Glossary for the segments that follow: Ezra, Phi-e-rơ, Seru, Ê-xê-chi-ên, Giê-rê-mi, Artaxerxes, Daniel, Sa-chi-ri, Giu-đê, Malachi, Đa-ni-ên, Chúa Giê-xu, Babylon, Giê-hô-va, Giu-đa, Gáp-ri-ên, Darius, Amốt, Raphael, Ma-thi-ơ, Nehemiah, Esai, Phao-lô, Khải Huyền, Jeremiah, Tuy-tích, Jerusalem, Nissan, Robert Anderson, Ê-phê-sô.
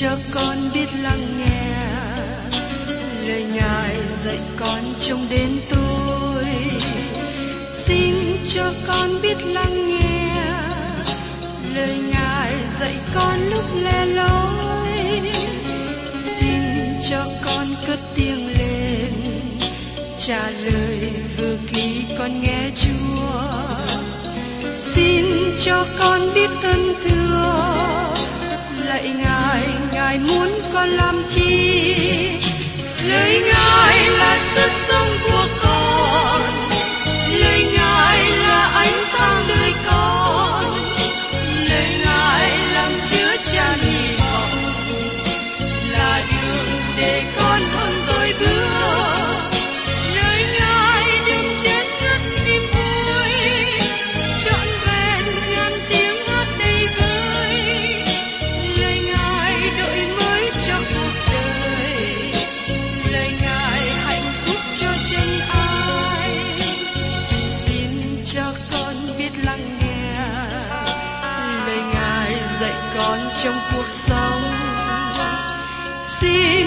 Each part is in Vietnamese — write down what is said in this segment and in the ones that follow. cho con biết lắng nghe lời Ngài dạy con trong đến tôi. Xin cho con biết lắng nghe lời Ngài dạy con lúc lẻ loi. Xin cho con cất tiếng lên trả lời vừa khi con nghe Chúa. Xin cho con biết ơn thưa lạy Ngài, Ngài muốn con làm chi? Lời Ngài là sức sống của con, lời Ngài là ánh sáng đời con, lời Ngài làm chứa tràn hy vọng, là đường để con hơn dối bước. Lời Ngài đêm chết rất niềm vui, trọn vẹn ngàn tiếng hát đầy vơi. Lời Ngài đổi mới cho cuộc đời, lời Ngài hạnh phúc cho chân ai. Xin cho con biết lắng nghe lời Ngài dạy con trong cuộc sống. Xin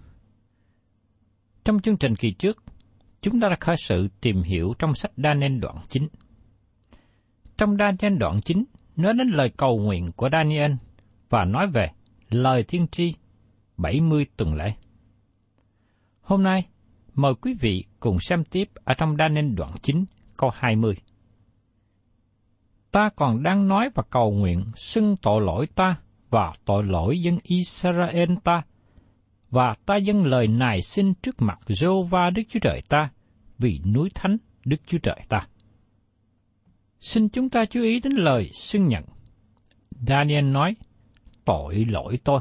Trong chương trình kỳ trước, chúng ta đã khởi sự tìm hiểu trong sách Đa-ni-ên đoạn 9. Trong Đa-ni-ên đoạn 9, nói đến lời cầu nguyện của Đa-ni-ên và nói về lời tiên tri 70 tuần lễ. Hôm nay, mời quý vị cùng xem tiếp ở trong Đa-ni-ên đoạn 9, câu 20. Ta còn đang nói và cầu nguyện xưng tội lỗi ta và tội lỗi dân Israel ta, và ta dâng lời này xin trước mặt Giê-hô-va Đức Chúa Trời ta, vì núi thánh Đức Chúa Trời ta. Xin chúng ta chú ý đến lời xưng nhận. Daniel nói, tội lỗi tôi.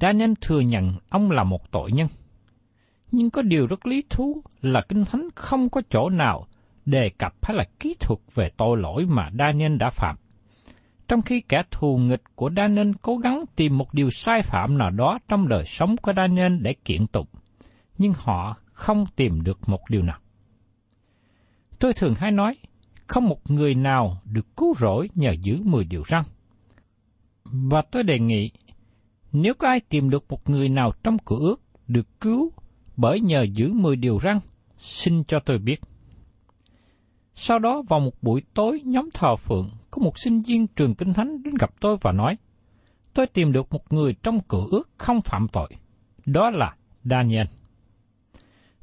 Daniel thừa nhận ông là một tội nhân. Nhưng có điều rất lý thú là Kinh Thánh không có chỗ nào đề cập hay là kỹ thuật về tội lỗi mà Daniel đã phạm, trong khi kẻ thù nghịch của Daniel cố gắng tìm một điều sai phạm nào đó trong đời sống của Daniel để kiện tụng, nhưng họ không tìm được một điều nào. Tôi thường hay nói, không một người nào được cứu rỗi nhờ giữ 10 điều răn. Và tôi đề nghị, nếu có ai tìm được một người nào trong Cựu Ước được cứu bởi nhờ giữ 10 điều răn, xin cho tôi biết. Sau đó vào một buổi tối nhóm thờ phượng, có một sinh viên trường Kinh Thánh đến gặp tôi và nói, tôi tìm được một người trong Cựu Ước không phạm tội, đó là Daniel.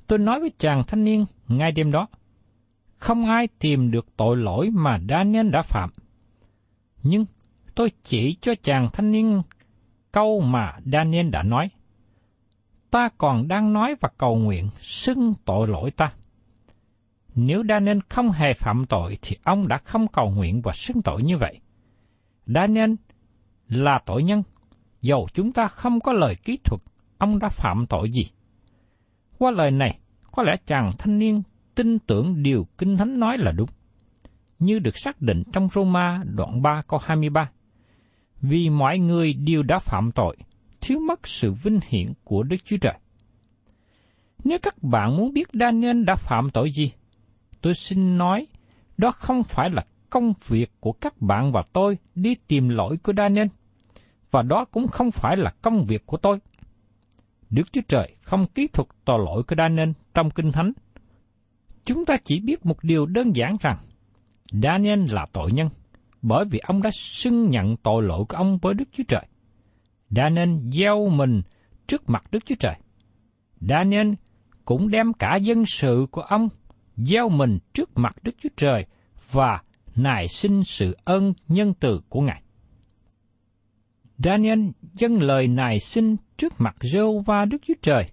Tôi nói với chàng thanh niên ngay đêm đó, không ai tìm được tội lỗi mà Daniel đã phạm. Nhưng tôi chỉ cho chàng thanh niên câu mà Daniel đã nói, ta còn đang nói và cầu nguyện xưng tội lỗi ta. Nếu Daniel không hề phạm tội thì ông đã không cầu nguyện và xưng tội như vậy. Daniel là tội nhân, dầu chúng ta không có lời kỹ thuật ông đã phạm tội gì. Qua lời này, có lẽ chàng thanh niên tin tưởng điều Kinh Thánh nói là đúng, như được xác định trong Roma đoạn 3 câu 23. Vì mọi người đều đã phạm tội, thiếu mất sự vinh hiển của Đức Chúa Trời. Nếu các bạn muốn biết Daniel đã phạm tội gì, tôi xin nói, đó không phải là công việc của các bạn và tôi đi tìm lỗi của Daniel, và đó cũng không phải là công việc của tôi. Đức Chúa Trời không kỹ thuật tội lỗi của Daniel trong Kinh Thánh. Chúng ta chỉ biết một điều đơn giản rằng, Daniel là tội nhân, bởi vì ông đã xưng nhận tội lỗi của ông với Đức Chúa Trời. Daniel gieo mình trước mặt Đức Chúa Trời. Daniel cũng đem cả dân sự của ông giao mình trước mặt Đức Chúa Trời và nài xin sự ân nhân từ của Ngài. Daniel dâng lời nài xin trước mặt Giê-hô-va Đức Chúa Trời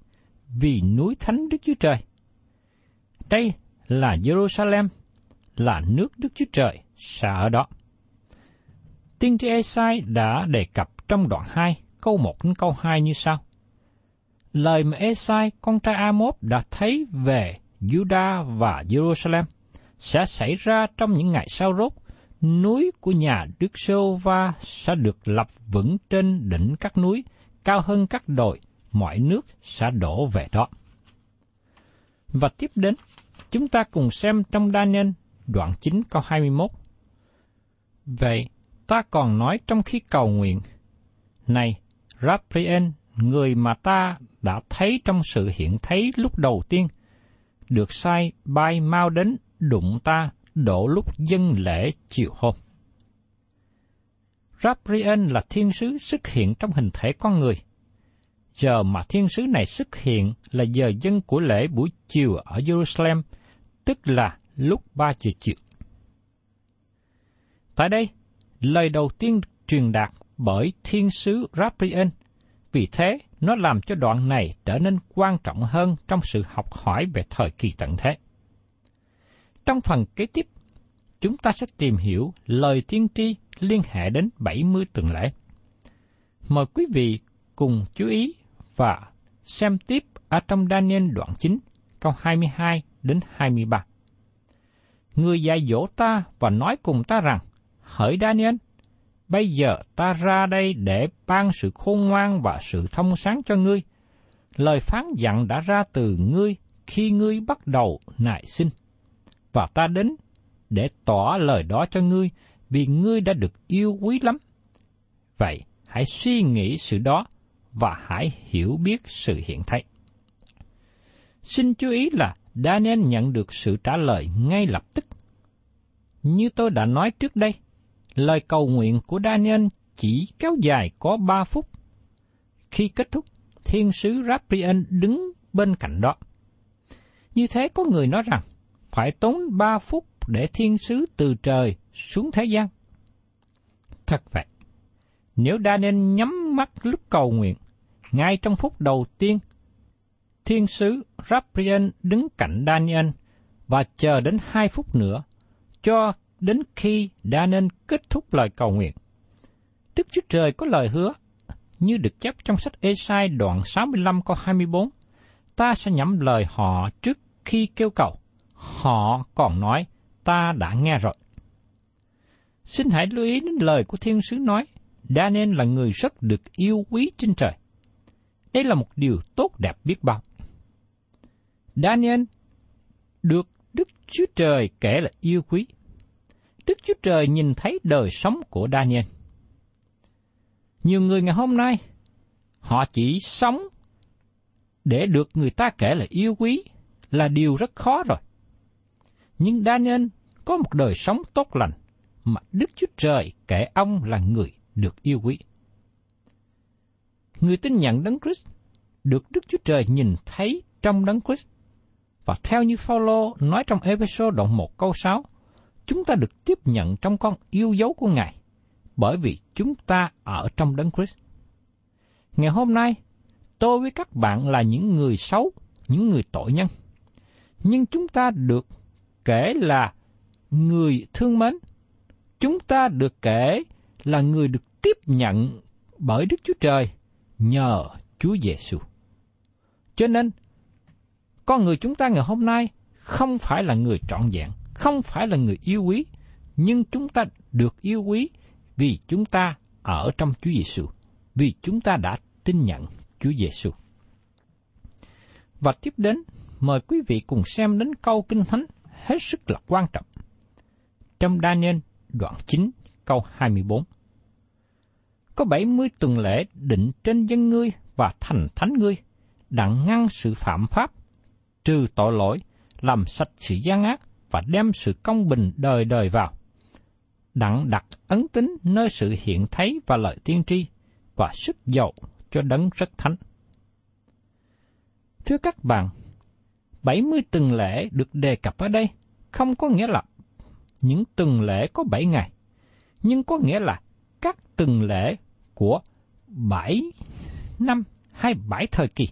vì núi thánh Đức Chúa Trời. Đây là Jerusalem, là nước Đức Chúa Trời sẽ ở đó. Tiên tri Esai đã đề cập trong đoạn 2, câu 1 đến câu 2 như sau. Lời mà Esai, con trai Amốt đã thấy về Giu-đa và Jerusalem sẽ xảy ra trong những ngày sau rốt. Núi của nhà Đức Giê-hô-va sẽ được lập vững trên đỉnh các núi, cao hơn các đồi, mọi nước sẽ đổ về đó. Và tiếp đến, chúng ta cùng xem trong Đa-ni-ên đoạn 9 câu 21. Vậy, ta còn nói trong khi cầu nguyện, này, Gáp-ri-ên, người mà ta đã thấy trong sự hiện thấy lúc đầu tiên, được sai bay mau đến đụng ta đổ lúc dân lễ chiều hôm. Raphael là thiên sứ xuất hiện trong hình thể con người. Giờ mà thiên sứ này xuất hiện là giờ dân của lễ buổi chiều ở Jerusalem, tức là lúc 3 giờ chiều. Tại đây, lời đầu tiên truyền đạt bởi thiên sứ Raphael, vì thế nó làm cho đoạn này trở nên quan trọng hơn trong sự học hỏi về thời kỳ tận thế. Trong phần kế tiếp, chúng ta sẽ tìm hiểu lời tiên tri liên hệ đến 70 tuần lễ. Mời quý vị cùng chú ý và xem tiếp ở trong Daniel đoạn 9, câu 22 đến 23. Người dạy dỗ ta và nói cùng ta rằng, hỡi Daniel, bây giờ ta ra đây để ban sự khôn ngoan và sự thông sáng cho ngươi. Lời phán dặn đã ra từ ngươi khi ngươi bắt đầu nài xin. Và ta đến để tỏ lời đó cho ngươi, vì ngươi đã được yêu quý lắm. Vậy, hãy suy nghĩ sự đó, và hãy hiểu biết sự hiện thấy. Xin chú ý là Daniel nhận được sự trả lời ngay lập tức. Như tôi đã nói trước đây, lời cầu nguyện của Daniel chỉ kéo dài có 3 phút. Khi kết thúc, thiên sứ Raphael đứng bên cạnh đó. Như thế có người nói rằng, phải tốn 3 phút để thiên sứ từ trời xuống thế gian. Thật vậy, nếu Daniel nhắm mắt lúc cầu nguyện, ngay trong phút đầu tiên, thiên sứ Raphael đứng cạnh Daniel và chờ đến 2 phút nữa, cho đến khi Daniel kết thúc lời cầu nguyện. Đức Chúa Trời có lời hứa, như được chép trong sách Esai đoạn 65 câu 24, ta sẽ nhẩm lời họ trước khi kêu cầu. Họ còn nói, ta đã nghe rồi. Xin hãy lưu ý đến lời của thiên sứ nói, Daniel là người rất được yêu quý trên trời. Đây là một điều tốt đẹp biết bao. Daniel được Đức Chúa Trời kể là yêu quý. Đức Chúa Trời nhìn thấy đời sống của Daniel. Nhiều người ngày hôm nay, họ chỉ sống để được người ta kể là yêu quý là điều rất khó rồi. Nhưng Daniel có một đời sống tốt lành mà Đức Chúa Trời kể ông là người được yêu quý. Người tin nhận Đấng Christ được Đức Chúa Trời nhìn thấy trong Đấng Christ. Và theo như Phao-lô nói trong Ê-phê-sô đoạn 1 câu 6, chúng ta được tiếp nhận trong con yêu dấu của Ngài, bởi vì chúng ta ở trong Đấng Christ. Ngày hôm nay, tôi với các bạn là những người xấu, những người tội nhân. Nhưng chúng ta được kể là người thương mến. Chúng ta được kể là người được tiếp nhận bởi Đức Chúa Trời nhờ Chúa Giê-xu. Cho nên, con người chúng ta ngày hôm nay không phải là người trọn vẹn, không phải là người yêu quý, nhưng chúng ta được yêu quý vì chúng ta ở trong Chúa Giê-xu, vì chúng ta đã tin nhận Chúa Giê-xu. Và tiếp đến, mời quý vị cùng xem đến câu Kinh Thánh hết sức là quan trọng. Trong Daniel đoạn 9 câu 24. Có 70 tuần lễ định trên dân ngươi và thành thánh ngươi, đặng ngăn sự phạm pháp, trừ tội lỗi, làm sạch sự gian ác và đem sự công bình đời đời vào. Đặng đặt ấn tín nơi sự hiện thấy và lời tiên tri và sức dầu cho đấng rất thánh. Thưa các bạn, 70 tuần lễ được đề cập ở đây không có nghĩa là những tuần lễ có 7 ngày, nhưng có nghĩa là các tuần lễ của 7 năm hay 7 thời kỳ.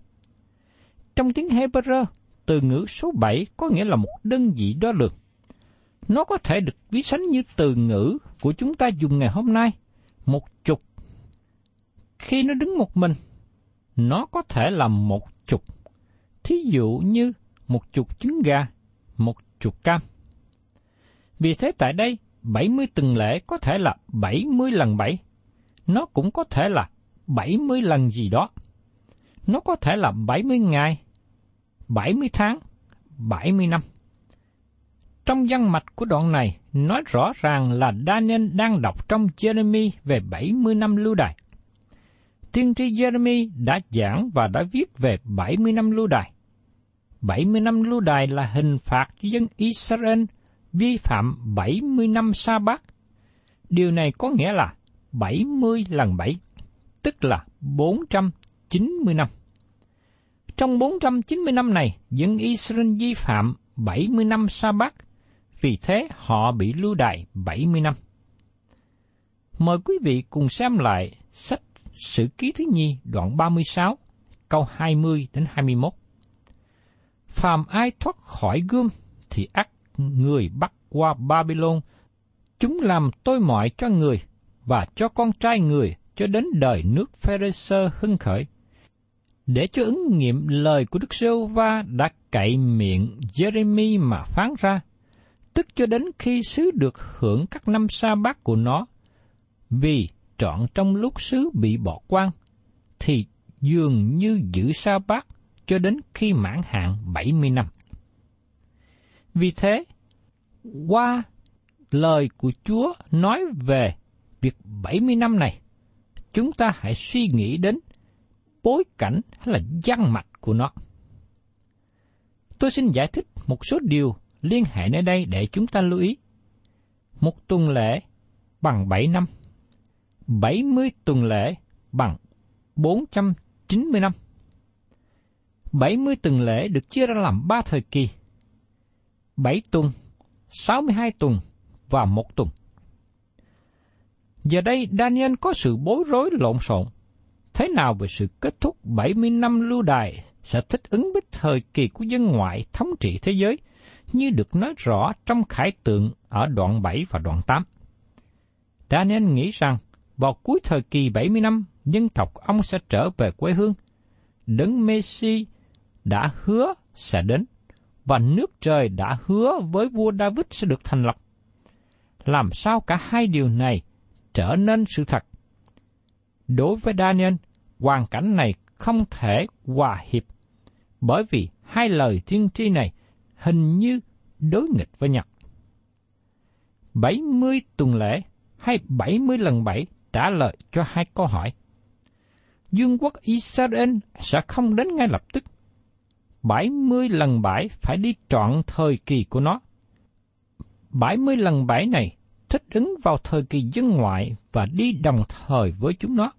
Trong tiếng Hebrew, từ ngữ số 7 có nghĩa là một đơn vị đo lường. Nó có thể được ví sánh như từ ngữ của chúng ta dùng ngày hôm nay, một chục. Khi nó đứng một mình, nó có thể là một chục. Thí dụ như một chục trứng gà, một chục cam. Vì thế tại đây, 70 tuần lễ có thể là 70 lần 7. Nó cũng có thể là 70 lần gì đó. Nó có thể là 70 ngày, 70 tháng, 70 năm. Trong văn mạch của đoạn này, nói rõ ràng là Daniel đang đọc trong Jeremiah về 70 năm lưu đày. Tiên tri Jeremiah đã giảng và đã viết về 70 năm lưu đày. 70 năm lưu đày là hình phạt cho dân Israel vi phạm 70 năm sa bát. Điều này có nghĩa là 70 lần 7, tức là 490 năm. Trong 490 năm này, dân Israel vi phạm 70 năm sa bát, vì thế họ bị lưu đày 70 năm. Mời quý vị cùng xem lại sách Sử ký thứ nhì đoạn 36, câu 20-21. Phàm ai thoát khỏi gươm thì ắt người bắt qua Babylon, chúng làm tôi mọi cho người và cho con trai người cho đến đời nước Phê-rê-sơ hưng khởi, để cho ứng nghiệm lời của Đức Giê-hô-va đã cậy miệng Giê-rê-mi mà phán ra, tức cho đến khi xứ được hưởng các năm sa bát của nó, vì trọn trong lúc xứ bị bỏ quan thì dường như giữ sa bát cho đến khi mãn hạn 70 năm. Vì thế, qua lời của Chúa nói về việc 70 năm này, chúng ta hãy suy nghĩ đến bối cảnh hay là văn mạch của nó. Tôi xin giải thích một số điều liên hệ nơi đây để chúng ta lưu ý. Một tuần lễ bằng 7 năm, 70 tuần lễ bằng 490 năm. 70 tuần lễ được chia ra làm 3 thời kỳ: 7 tuần, 62 tuần và 1 tuần. Giờ đây Daniel có sự bối rối lộn xộn. Thế nào về sự kết thúc 70 năm lưu đày sẽ thích ứng với thời kỳ của dân ngoại thống trị thế giới, như được nói rõ trong khải tượng ở đoạn 7 và đoạn 8. Daniel nghĩ rằng vào cuối thời kỳ 70 năm, dân tộc ông sẽ trở về quê hương. Đấng Messi đã hứa sẽ đến, và nước trời đã hứa với vua David sẽ được thành lập. Làm sao cả hai điều này trở nên sự thật? Đối với Daniel, hoàn cảnh này không thể hòa hiệp, bởi vì hai lời tiên tri này hình như đối nghịch với nhau. 70 tuần lễ hay 70 lần 7 trả lời cho hai câu hỏi. Vương quốc Israel sẽ không đến ngay lập tức. 70 lần 7 phải đi trọn thời kỳ của nó. 70 lần 7 này thích ứng vào thời kỳ dân ngoại và đi đồng thời với chúng nó.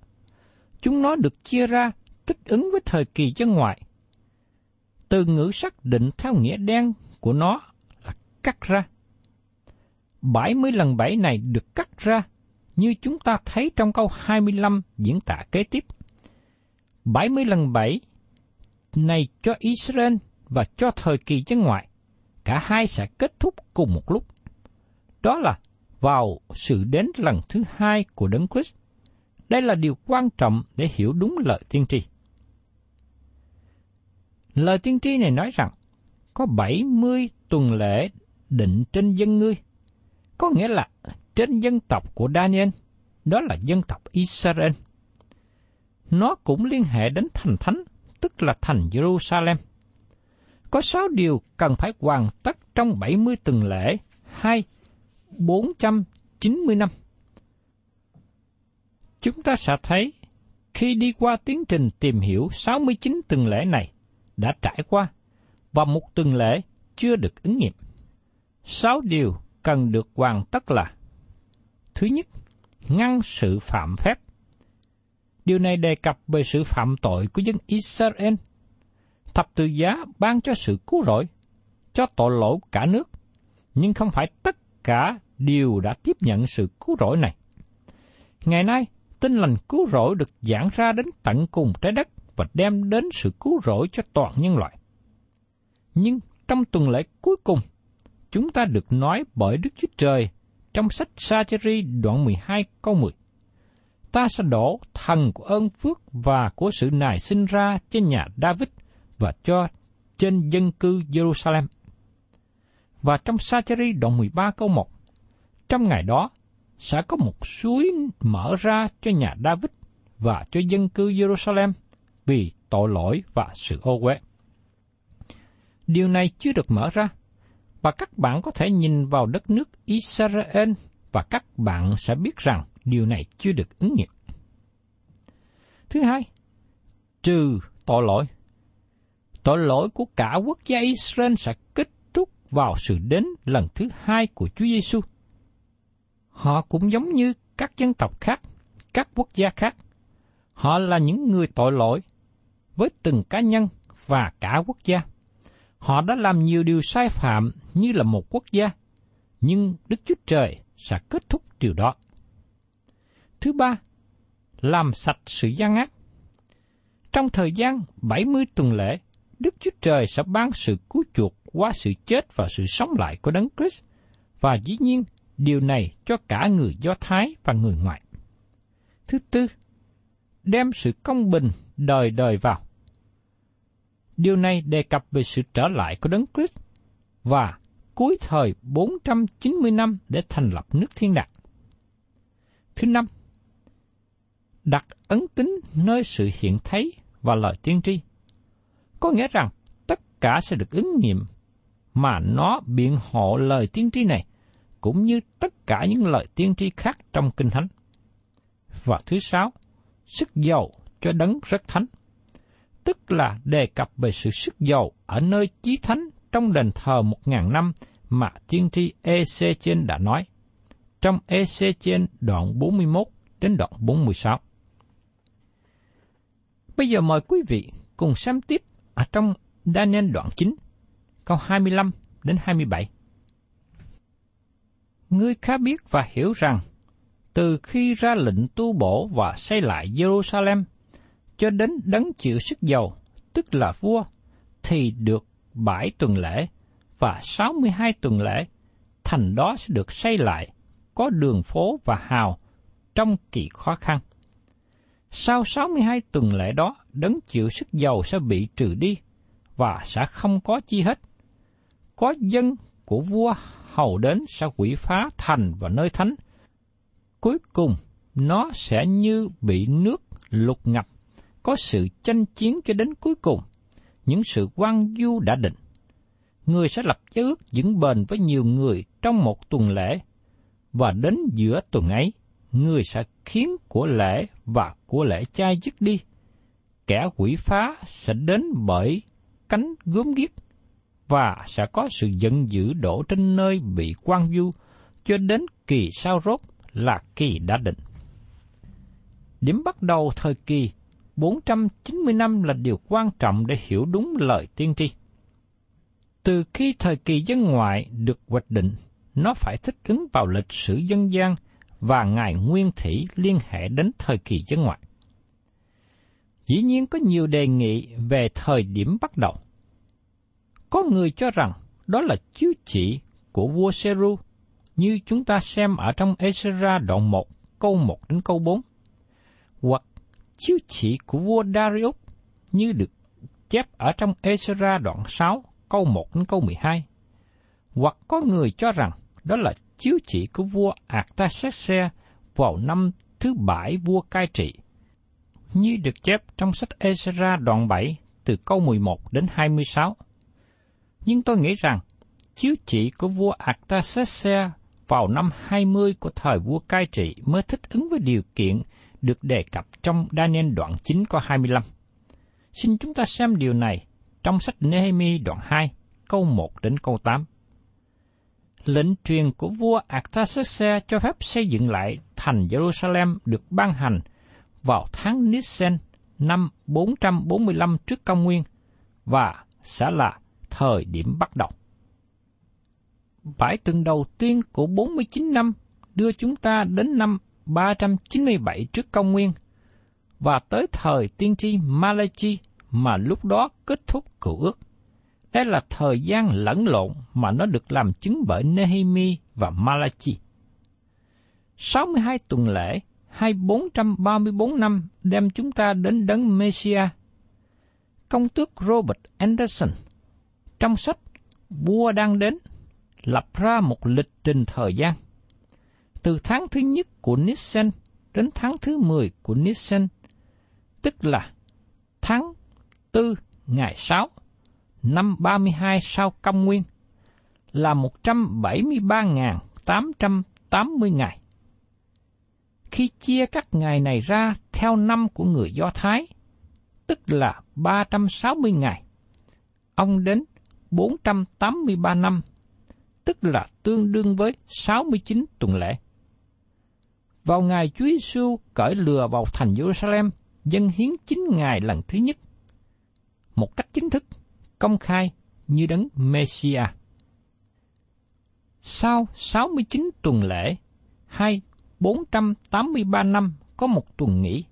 Chúng nó được chia ra thích ứng với thời kỳ dân ngoại. Từ ngữ xác định theo nghĩa đen của nó là cắt ra. 70 lần 7 này được cắt ra như chúng ta thấy trong câu 25 diễn tả kế tiếp. 70 lần 7 này cho Israel và cho thời kỳ dân ngoại, cả hai sẽ kết thúc cùng một lúc. Đó là vào sự đến lần thứ hai của Đấng Christ. Đây là điều quan trọng để hiểu đúng lời tiên tri. Lời tiên tri này nói rằng có 70 tuần lễ định trên dân ngươi, có nghĩa là trên dân tộc của Daniel, đó là dân tộc Israel. Nó cũng liên hệ đến thành thánh, tức là thành Jerusalem. Có 6 điều cần phải hoàn tất trong 70 tuần lễ hay 490 năm. Chúng ta sẽ thấy khi đi qua tiến trình tìm hiểu 69 tuần lễ này đã trải qua và một tuần lễ chưa được ứng nghiệm. 6 điều cần được hoàn tất là: thứ nhất, ngăn sự phạm phép. Điều này đề cập về sự phạm tội của dân Israel. Thập tự giá ban cho sự cứu rỗi, cho tội lỗi cả nước, nhưng không phải tất cả đều đã tiếp nhận sự cứu rỗi này. Ngày nay, tin lành cứu rỗi được giảng ra đến tận cùng trái đất và đem đến sự cứu rỗi cho toàn nhân loại. Nhưng trong tuần lễ cuối cùng, chúng ta được nói bởi Đức Chúa Trời trong sách Sa-chi-ri đoạn 12 câu 10. Ta sẽ đổ thần của ơn phước và của sự nài sinh ra trên nhà David và cho trên dân cư Jerusalem. Và trong Sa-chi-ri đoạn 13 câu 1, trong ngày đó sẽ có một suối mở ra cho nhà David và cho dân cư Jerusalem vì tội lỗi và sự ô uế. Điều này chưa được mở ra, và các bạn có thể nhìn vào đất nước Israel và các bạn sẽ biết rằng điều này chưa được ứng nghiệm. Thứ hai, trừ tội lỗi của cả quốc gia Israel sẽ kết thúc vào sự đến lần thứ hai của Chúa Giê-xu. Họ cũng giống như các dân tộc khác, các quốc gia khác. Họ là những người tội lỗi với từng cá nhân và cả quốc gia. Họ đã làm nhiều điều sai phạm như là một quốc gia, nhưng Đức Chúa Trời sẽ kết thúc điều đó. Thứ ba, làm sạch sự gian ác. Trong thời gian 70 tuần lễ, Đức Chúa Trời sẽ ban sự cứu chuộc qua sự chết và sự sống lại của Đấng Christ, và dĩ nhiên điều này cho cả người Do Thái và người ngoại. Thứ tư, đem sự công bình đời đời vào. Điều này đề cập về sự trở lại của Đấng Christ và cuối thời 490 năm để thành lập nước thiên đàng. Thứ năm, đặt ấn tín nơi sự hiện thấy và lời tiên tri. Có nghĩa rằng tất cả sẽ được ứng nghiệm mà nó biện hộ lời tiên tri này, cũng như tất cả những lời tiên tri khác trong Kinh Thánh. Và thứ sáu, sức dầu cho đấng rất thánh, tức là đề cập về sự sức dầu ở nơi chí thánh trong đền thờ 1000 năm mà tiên tri Ê-xê-chi-ên đã nói, trong Ê-xê-chi-ên đoạn 41 đến đoạn 46. Bây giờ mời quý vị cùng xem tiếp ở trong Daniel đoạn 9, câu 25 đến 27. Ngươi khá biết và hiểu rằng, từ khi ra lệnh tu bổ và xây lại Jerusalem, cho đến đấng chịu sức dầu, tức là vua, thì được 7 tuần lễ, và 62 tuần lễ, thành đó sẽ được xây lại, có đường phố và hào, trong kỳ khó khăn. Sau 62 tuần lễ đó, đấng chịu sức dầu sẽ bị trừ đi, và sẽ không có chi hết. Có dân của vua hầu đến sẽ quỷ phá thành và nơi thánh. Cuối cùng, nó sẽ như bị nước lụt ngập, có sự tranh chiến cho đến cuối cùng, những sự quan du đã định. Người sẽ lập chế ước vững bền với nhiều người trong một tuần lễ, và đến giữa tuần ấy, người sẽ khiến của lễ và của lễ chai dứt đi. Kẻ quỷ phá sẽ đến bởi cánh gớm ghiếc, và sẽ có sự giận dữ đổ trên nơi bị quan du, cho đến kỳ sau rốt là kỳ đã định. Điểm bắt đầu thời kỳ 490 năm là điều quan trọng để hiểu đúng lời tiên tri. Từ khi thời kỳ dân ngoại được hoạch định, nó phải thích ứng vào lịch sử dân gian và ngày nguyên thủy liên hệ đến thời kỳ dân ngoại. Dĩ nhiên có nhiều đề nghị về thời điểm bắt đầu. Có người cho rằng đó là chiếu chỉ của vua Seru, như chúng ta xem ở trong Ezra đoạn 1, câu 1 đến câu 4, hoặc chiếu chỉ của vua Darius như được chép ở trong Ezra đoạn 6, câu 1 đến câu 12, hoặc có người cho rằng đó là chiếu chỉ của vua Artaxerxes vào năm thứ 7 vua cai trị, như được chép trong sách Ezra đoạn 7 từ câu 11 đến 26. Nhưng tôi nghĩ rằng chiếu chỉ của vua Artaxerxes vào năm 20 của thời vua cai trị mới thích ứng với điều kiện được đề cập trong Daniel đoạn 9 câu 25. Xin chúng ta xem điều này trong sách Nehemiah đoạn 2, câu 1 đến câu 8. Lệnh truyền của vua Artaxerxes cho phép xây dựng lại thành Jerusalem được ban hành vào tháng Nissan năm 445 trước Công nguyên, và sẽ là thời điểm bắt đầu. Bãi từng đầu tiên của 49 năm đưa chúng ta đến năm 397 trước công nguyên, và tới thời tiên tri Malachi mà lúc đó kết thúc cựu ước. Đây là thời gian lẫn lộn mà nó được làm chứng bởi Nehemiah và Malachi. 62 tuần lễ hay 434 năm đem chúng ta đến đấng Messiah. Công tước Robert Anderson trong sách Vua đang đến lập ra một lịch trình thời gian. Từ tháng thứ nhất của Nissan đến tháng thứ 10 của Nissan, tức là tháng 4 ngày 6, năm 32 sau công nguyên, là 173.880 ngày. Khi chia các ngày này ra theo năm của người Do Thái, tức là 360 ngày, ông đến 483 năm, tức là tương đương với 69 tuần lễ. Vào ngày Chúa Giê-xu cởi lừa vào thành Jerusalem, dân hiến chính Ngài lần thứ nhất, một cách chính thức, công khai như đấng Messiah. Sau 69 tuần lễ, hay 483 năm có một tuần nghỉ.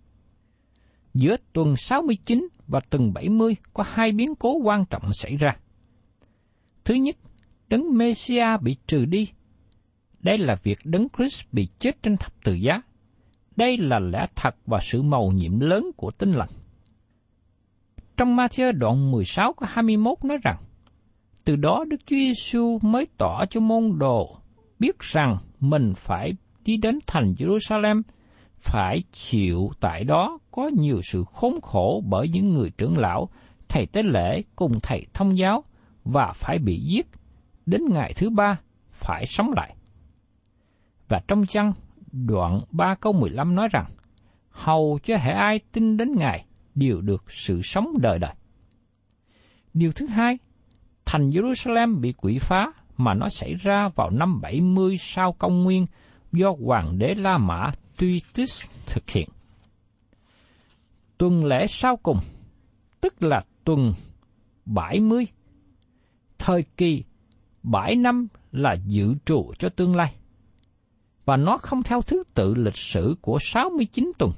Giữa tuần 69 và tuần 70 có hai biến cố quan trọng xảy ra. Thứ nhất, đấng Messiah bị trừ đi. Đây là việc đấng Christ bị chết trên thập tự giá. Đây là lẽ thật và sự mầu nhiệm lớn của Tin Lành. Trong Ma-thi-ơ đoạn 16 có 21 nói rằng, từ đó Đức Chúa Giê-xu mới tỏ cho môn đồ biết rằng mình phải đi đến thành Jerusalem, phải chịu tại đó có nhiều sự khốn khổ bởi những người trưởng lão, thầy tế lễ cùng thầy thông giáo, và phải bị giết, đến ngày thứ ba phải sống lại. Và trong Giăng đoạn 3 câu 15 nói rằng, hầu cho hễ ai tin đến Ngài đều được sự sống đời đời. Điều thứ hai, thành Jerusalem bị quỷ phá mà nó xảy ra vào năm 70 sau công nguyên do hoàng đế La Mã Tuy-tích thực hiện. Tuần lễ sau cùng, tức là tuần 70, thời kỳ 7 năm là dự trù cho tương lai, và nó không theo thứ tự lịch sử của 69 tuần.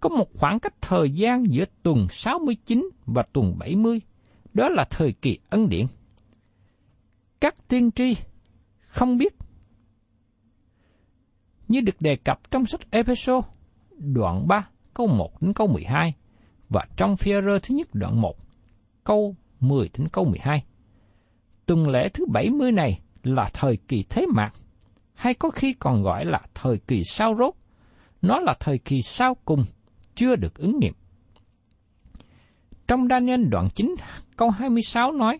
Có một khoảng cách thời gian giữa tuần 69 và tuần 70, đó là thời kỳ ân điển. Các tiên tri không biết, như được đề cập trong sách Ê-phê-sô, đoạn 3, câu 1 đến câu 12, và trong Phi-e-rơ thứ nhất đoạn 1, câu 10 đến câu 12. Tuần lễ thứ 70 này là thời kỳ thế mạc, hay có khi còn gọi là thời kỳ sau rốt. Nó là thời kỳ sau cùng, chưa được ứng nghiệm. Trong Daniel đoạn 9, câu 26 nói,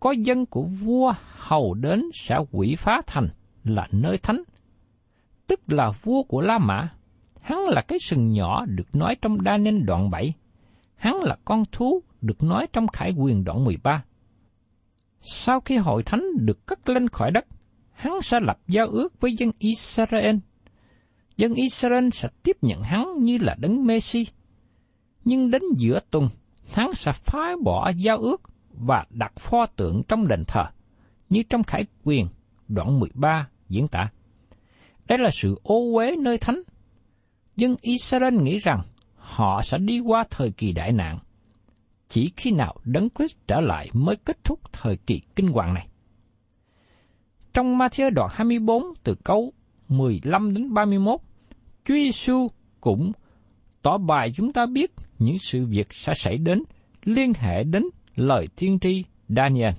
có dân của vua hầu đến sẽ quỷ phá thành là nơi thánh, tức là vua của La Mã. Hắn là cái sừng nhỏ được nói trong Daniel đoạn 7. Hắn là con thú được nói trong Khải Huyền đoạn 13. Sau khi hội thánh được cất lên khỏi đất, hắn sẽ lập giao ước với dân Israel. Dân Israel sẽ tiếp nhận hắn như là đấng Messi. Nhưng đến giữa tuần, hắn sẽ phá bỏ giao ước và đặt pho tượng trong đền thờ, như trong Khải Huyền đoạn 13 diễn tả. Đây là sự ô uế nơi thánh. Dân Israel nghĩ rằng họ sẽ đi qua thời kỳ đại nạn. Chỉ khi nào đấng Christ trở lại mới kết thúc thời kỳ kinh hoàng này. Trong Ma-thi-ơ đoạn 24 từ câu 15 đến 31, Chúa Giê-xu cũng tỏ bài chúng ta biết những sự việc sẽ xảy đến liên hệ đến lời tiên tri Daniel.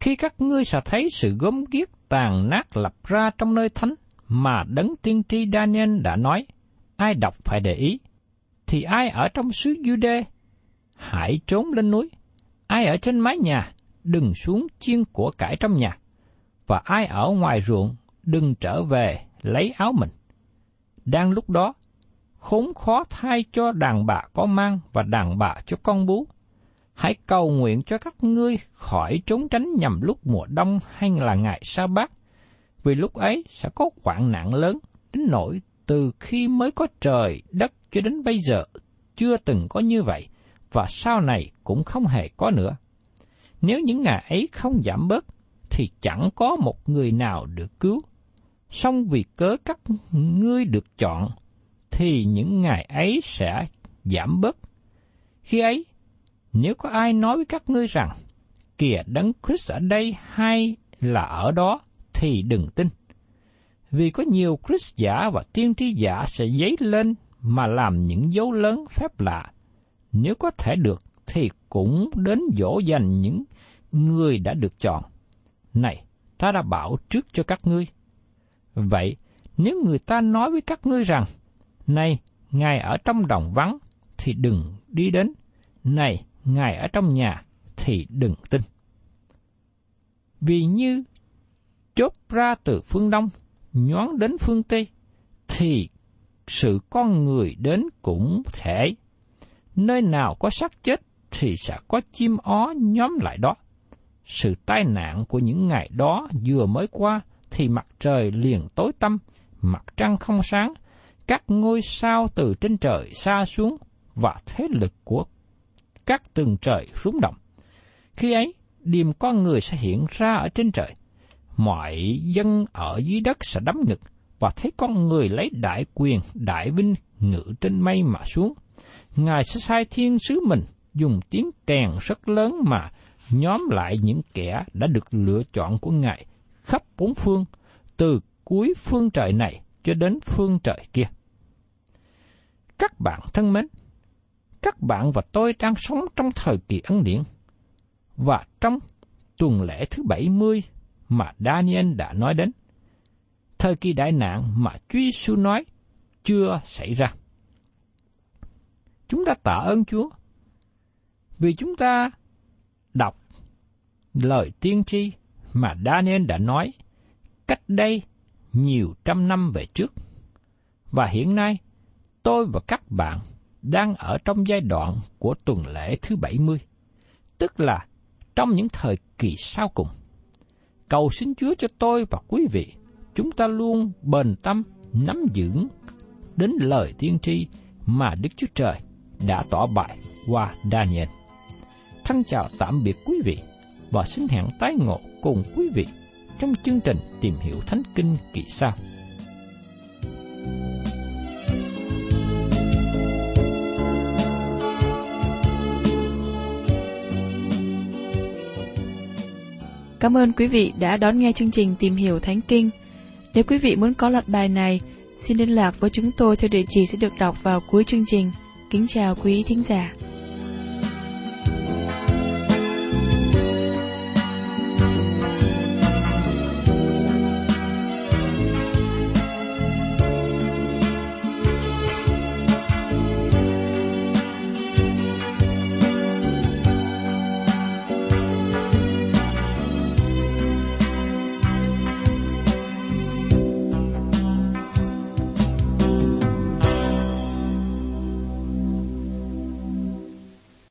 Khi các ngươi sẽ thấy sự gớm ghiếc tàn nát lập ra trong nơi thánh mà đấng tiên tri Daniel đã nói, ai đọc phải để ý, thì ai ở trong xứ Giu-đê, hãy trốn lên núi, ai ở trên mái nhà, đừng xuống chiên của cải trong nhà, và ai ở ngoài ruộng, đừng trở về lấy áo mình. Đang lúc đó, khốn khó thay cho đàn bà có mang và đàn bà cho con bú. Hãy cầu nguyện cho các ngươi khỏi trốn tránh nhằm lúc mùa đông hay là ngày sa bát, vì lúc ấy sẽ có hoạn nạn lớn, đến nỗi từ khi mới có trời đất cho đến bây giờ chưa từng có như vậy, và sau này cũng không hề có nữa. Nếu những ngày ấy không giảm bớt, thì chẳng có một người nào được cứu. Song vì cớ các ngươi được chọn, thì những ngày ấy sẽ giảm bớt. Khi ấy, nếu có ai nói với các ngươi rằng, kìa Đấng Christ ở đây hay là ở đó, thì đừng tin. Vì có nhiều Christ giả và tiên tri giả sẽ dấy lên mà làm những dấu lớn phép lạ. Nếu có thể được, thì cũng đến dỗ dành những người đã được chọn. Này, ta đã bảo trước cho các ngươi. Vậy, nếu người ta nói với các ngươi rằng, này, Ngài ở trong đồng vắng, thì đừng đi đến. Này, Ngài ở trong nhà, thì đừng tin. Vì như chốt ra từ phương Đông, nhoáng đến phương Tây, thì sự con người đến cũng thể. Nơi nào có xác chết, thì sẽ có chim ó nhóm lại đó. Sự tai nạn của những ngày đó vừa mới qua, thì mặt trời liền tối tăm, mặt trăng không sáng, các ngôi sao từ trên trời sa xuống, và thế lực của các tường trời rúng động. Khi ấy, điềm con người sẽ hiện ra ở trên trời. Mọi dân ở dưới đất sẽ đấm ngực, và thấy con người lấy đại quyền, đại vinh ngự trên mây mà xuống. Ngài sẽ sai thiên sứ mình dùng tiếng kèn rất lớn mà nhóm lại những kẻ đã được lựa chọn của Ngài khắp bốn phương, từ cuối phương trời này cho đến phương trời kia. Các bạn thân mến, các bạn và tôi đang sống trong thời kỳ ân điển, và trong tuần lễ thứ 70 mà Daniel đã nói đến, thời kỳ đại nạn mà Chúa Giê-xu nói chưa xảy ra. Chúng ta tạ ơn Chúa vì chúng ta đọc lời tiên tri mà Daniel đã nói cách đây nhiều trăm năm về trước. Và hiện nay, tôi và các bạn đang ở trong giai đoạn của tuần lễ thứ 70, tức là trong những thời kỳ sau cùng. Cầu xin Chúa cho tôi và quý vị, chúng ta luôn bền tâm nắm vững đến lời tiên tri mà Đức Chúa Trời đã tỏ bày qua Daniel. Thân chào tạm biệt quý vị, và xin hẹn tái ngộ cùng quý vị trong chương trình Tìm Hiểu Thánh Kinh kỳ sau. Cảm ơn quý vị đã đón nghe chương trình Tìm Hiểu Thánh Kinh. Nếu quý vị muốn có loạt bài này, xin liên lạc với chúng tôi theo địa chỉ sẽ được đọc vào cuối chương trình. Kính chào quý thính giả.